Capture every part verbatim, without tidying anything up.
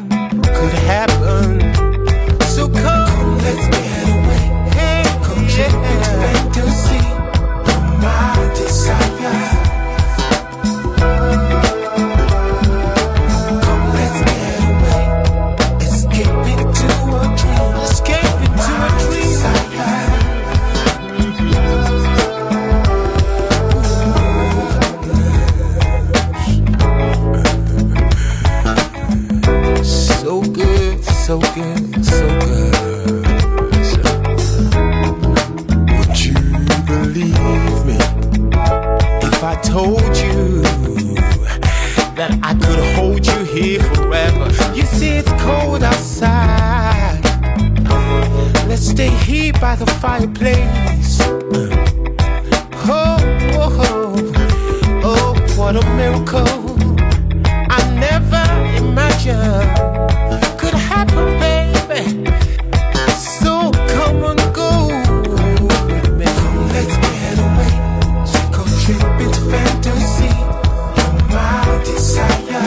Could happen. So come, come let's get away. Hey. stay here by the fireplace. Oh, oh, oh, oh, what a miracle. I never imagined could happen, baby. So come on, go with me. Come, let's get away. Go trip into fantasy. You're my desire.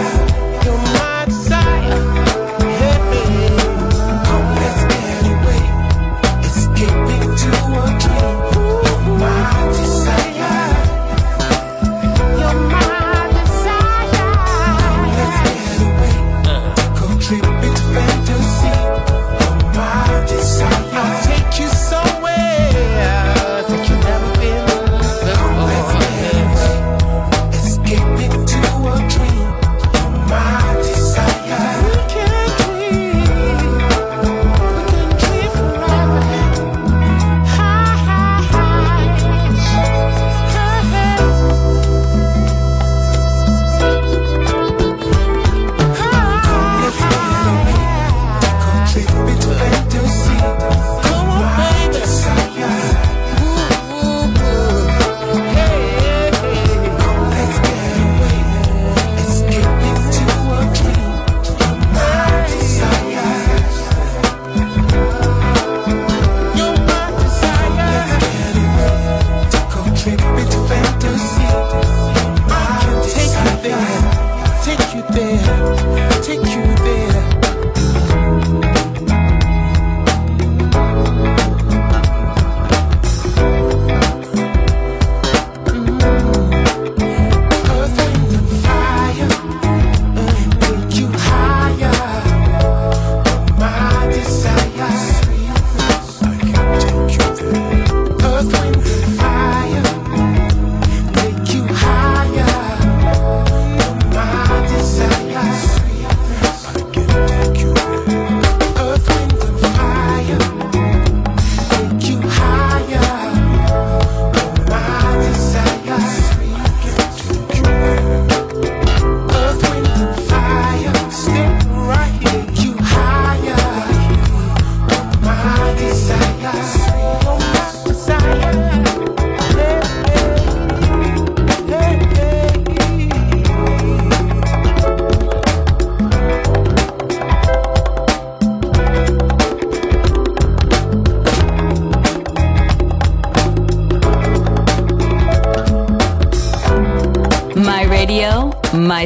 My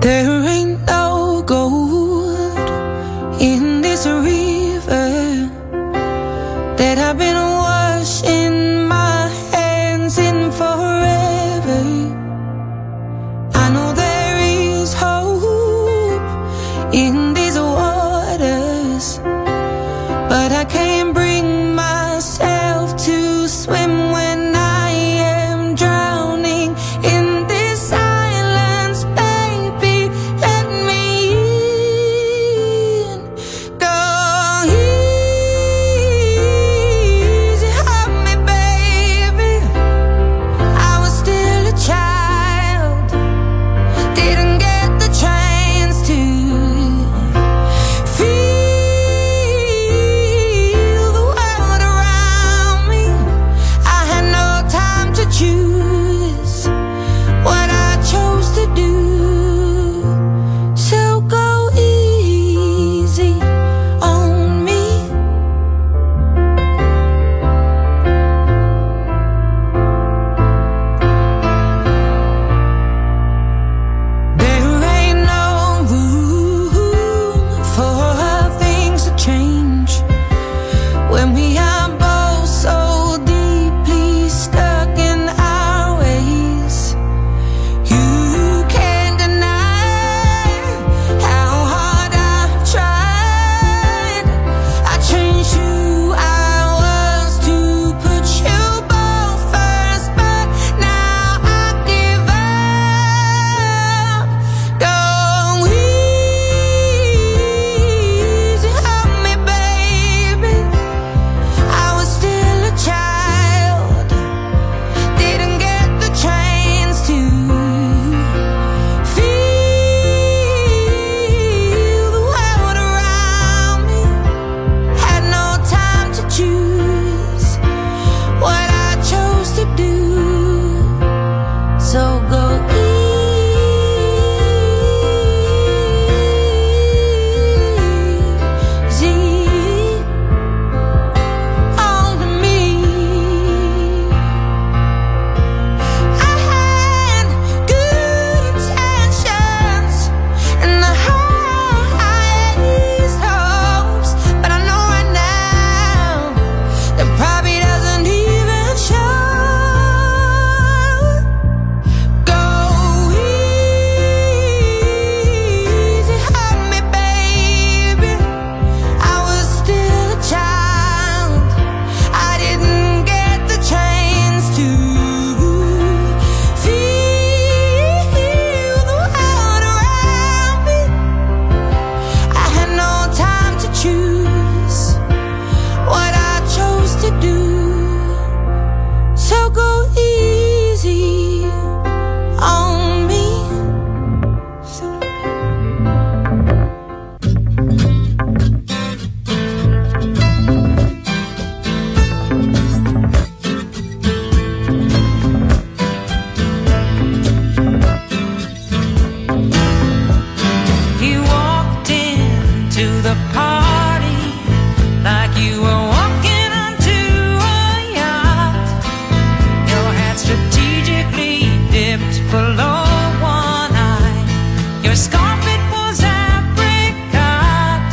There ain't no gold in this river that I've been washing my hands in for. party like you were walking onto a yacht. Your hat strategically dipped below one eye. Your scarf, it was apricot.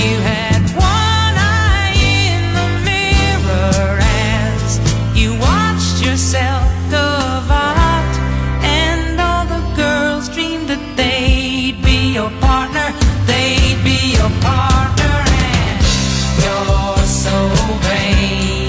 You had one eye in the mirror as you watched yourself go. Your partner and you're so vain.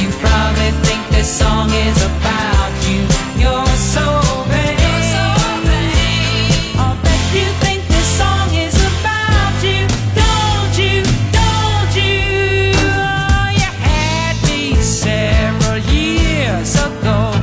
You probably think this song is about you. You're so vain. You're so vain. I'll bet you think this song is about you. Don't you, don't you? Oh, you had me several years ago.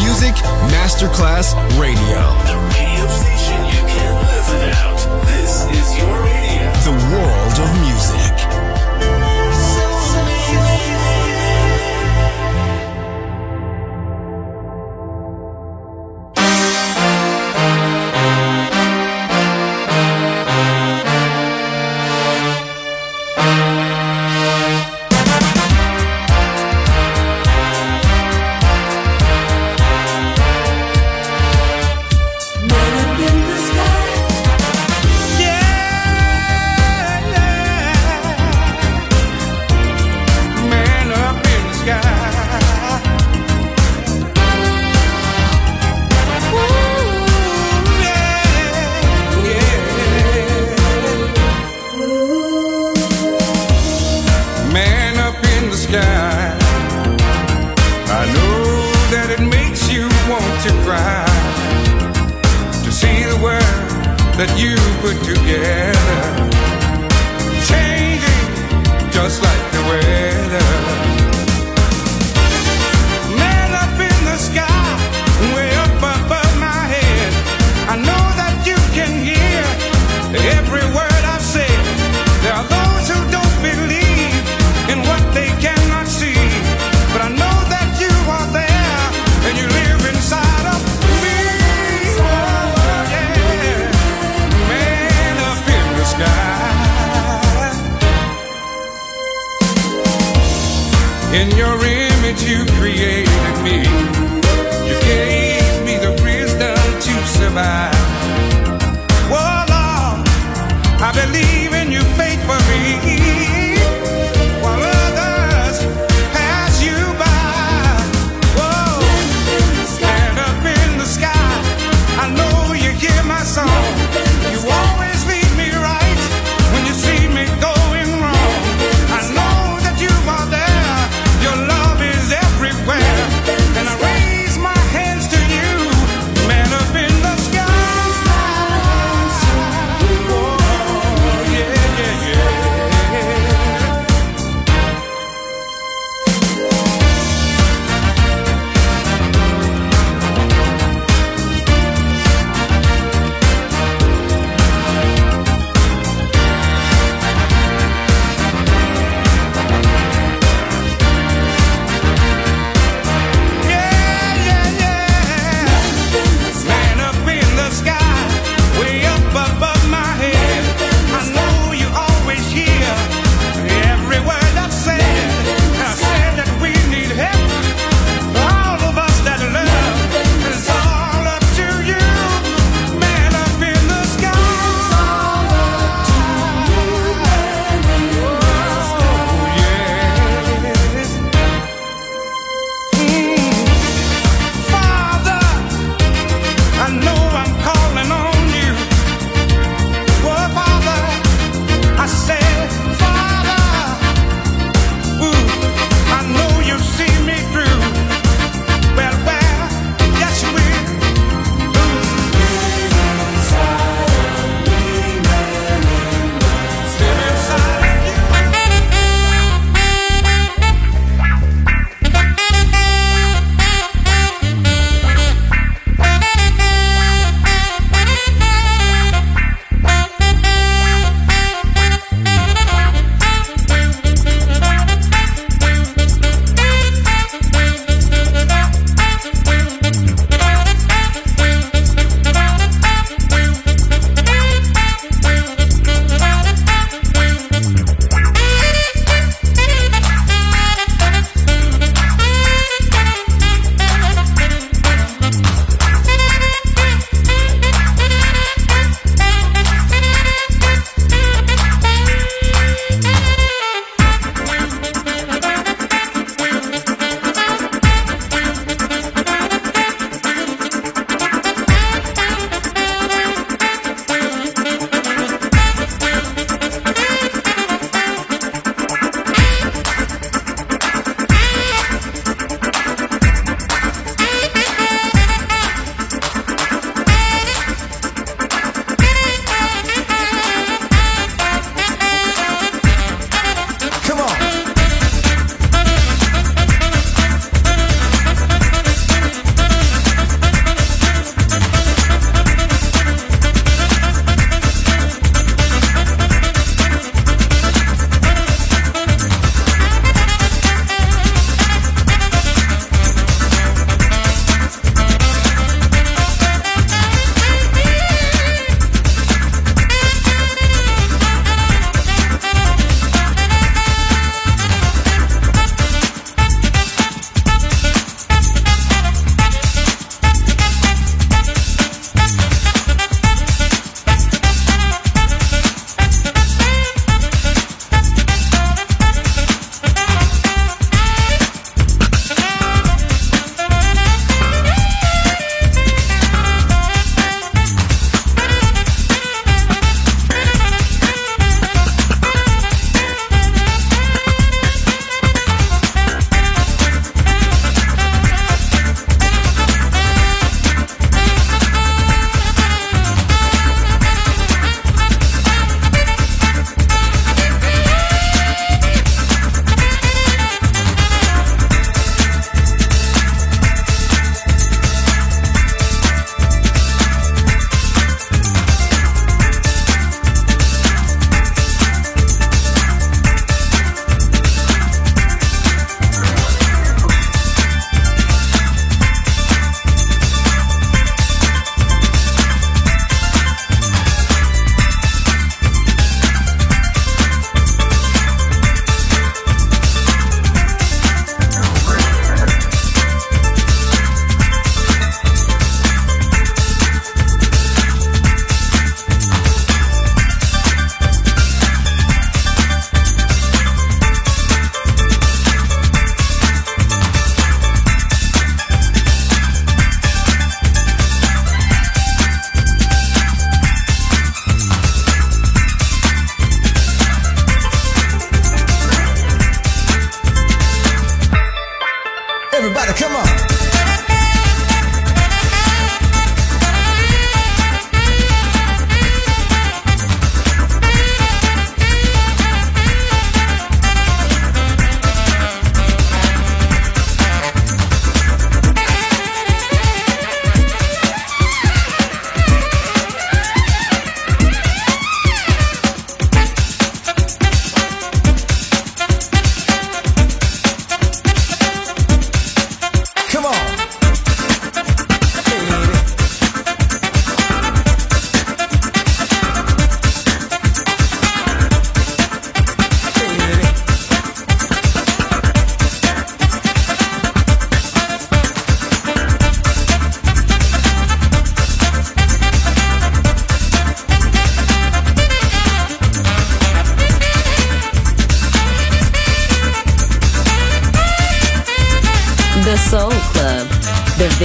Music Masterclass Radio. The radio station you can't live without. This is your radio. The world of music. Inside of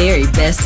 very best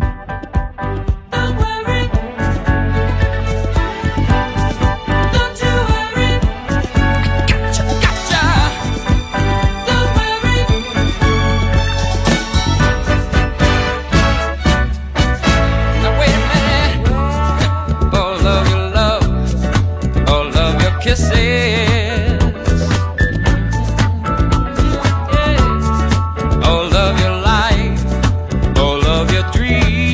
All of your life, all of your dreams.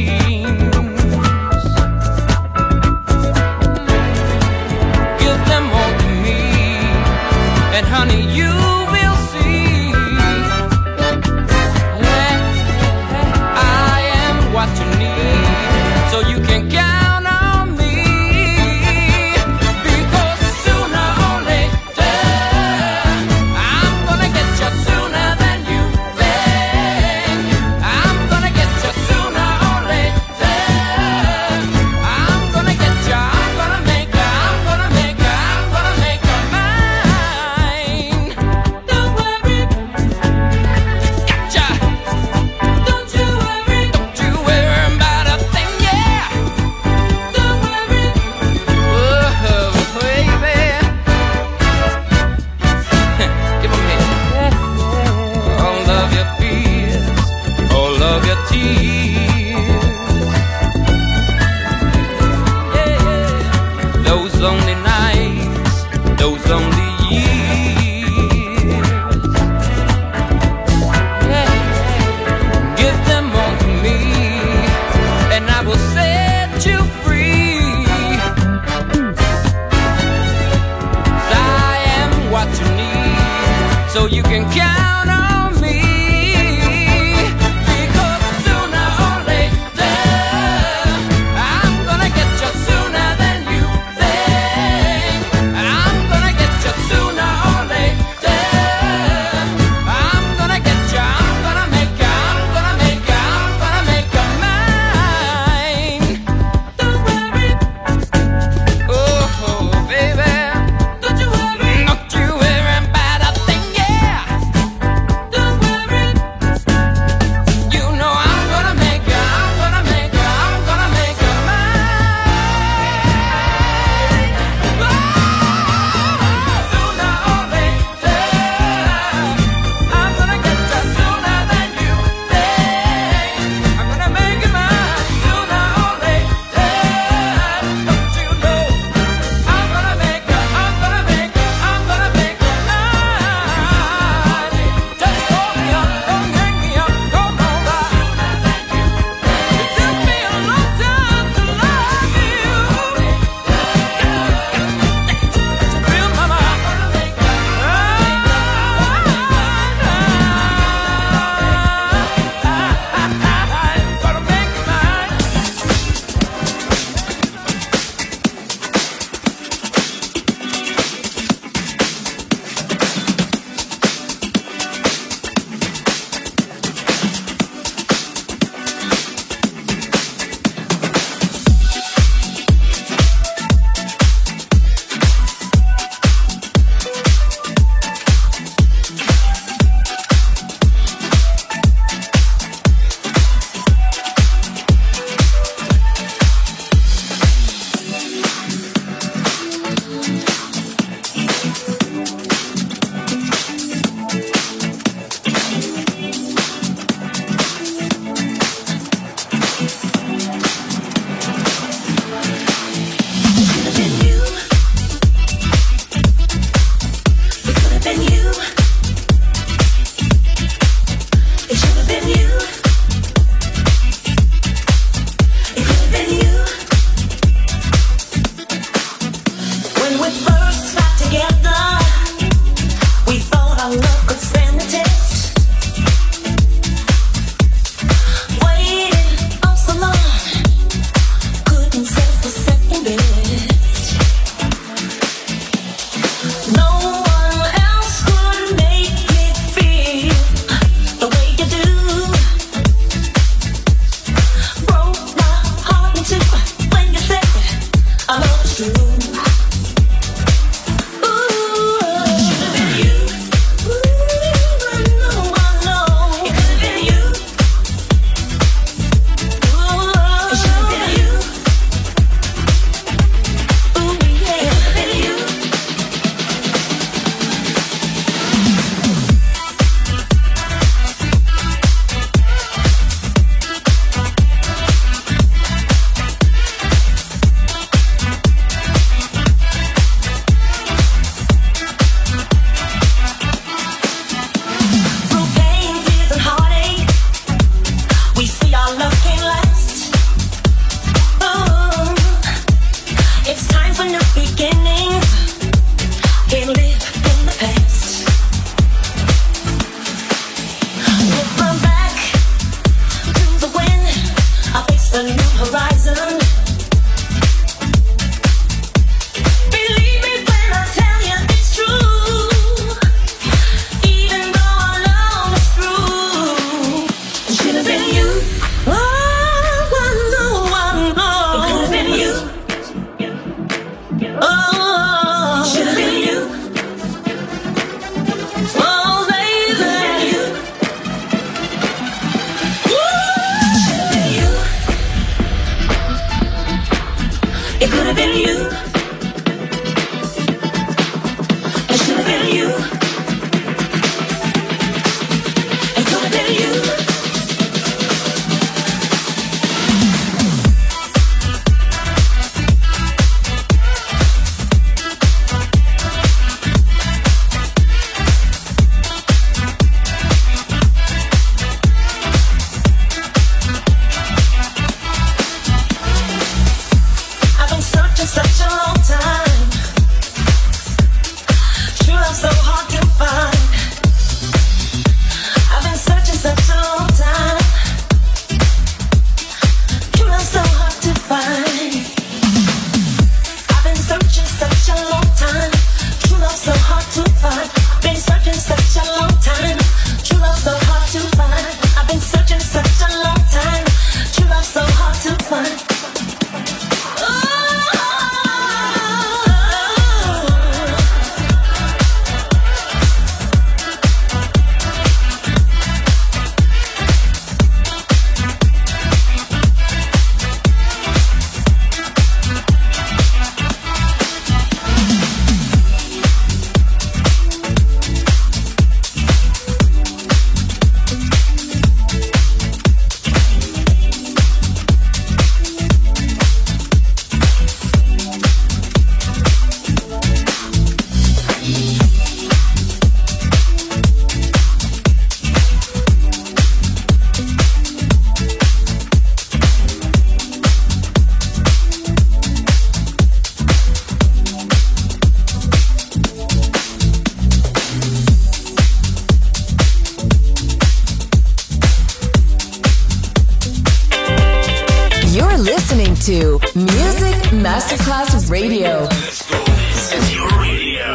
to Music Masterclass Radio. Let's go. This is your radio.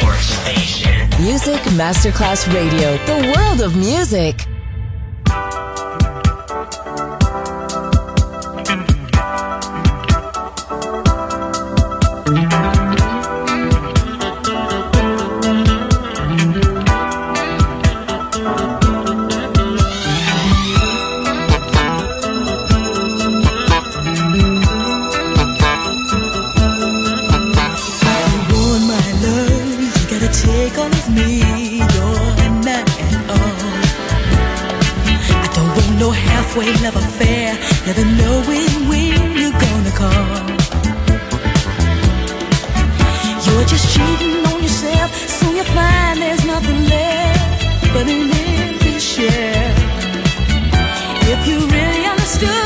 Your station. Music Masterclass Radio. The world of music. Way love affair, never knowing when you're gonna come. You're just cheating on yourself, soon you find there's nothing left but an empty shell. If you really understood.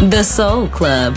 The Soul Club,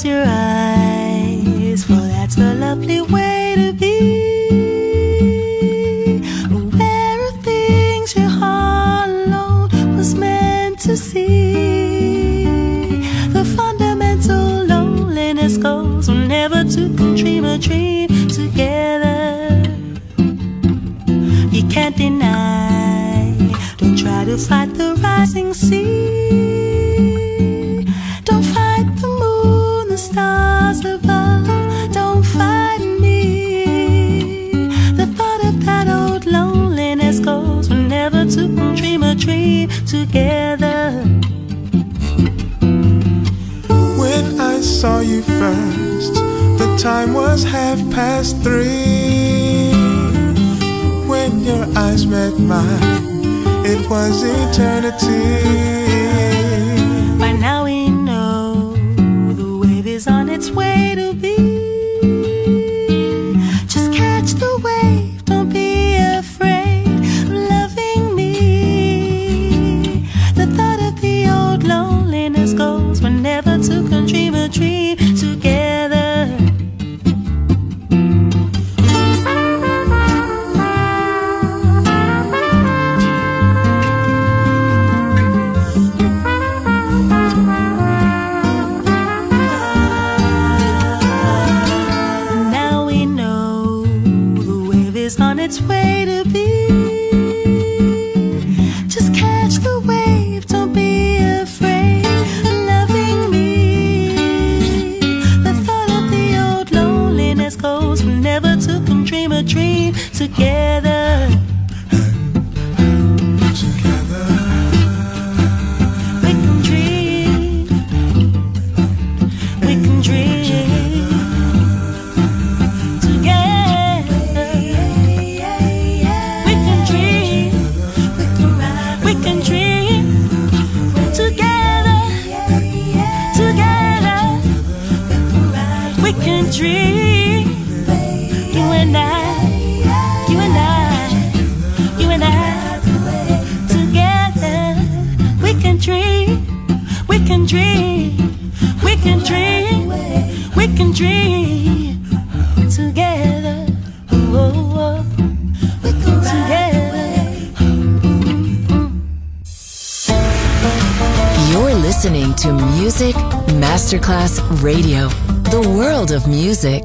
close your eyes, for that's a lovely way to be. Aware of things your heart alone was meant to see. The fundamental loneliness goes from never to can dream a dream together. You can't deny, don't try to fight the rising sea. Together. When I saw you first, the time was half past three. When your eyes met mine, it was eternity. By now we know the wave is on its way to be. Just catch the wave, don't be afraid. Loneliness goes whenever two can dream a dream together. And now we know the wave is on its way to be. Dream together. Together we can dream. We can dream together. We can dream. We can dream together. Together we can dream. You and I. We can dream, we can dream, we can dream together. Oh, oh, oh. Together. You're listening to Music Masterclass Radio, the world of music.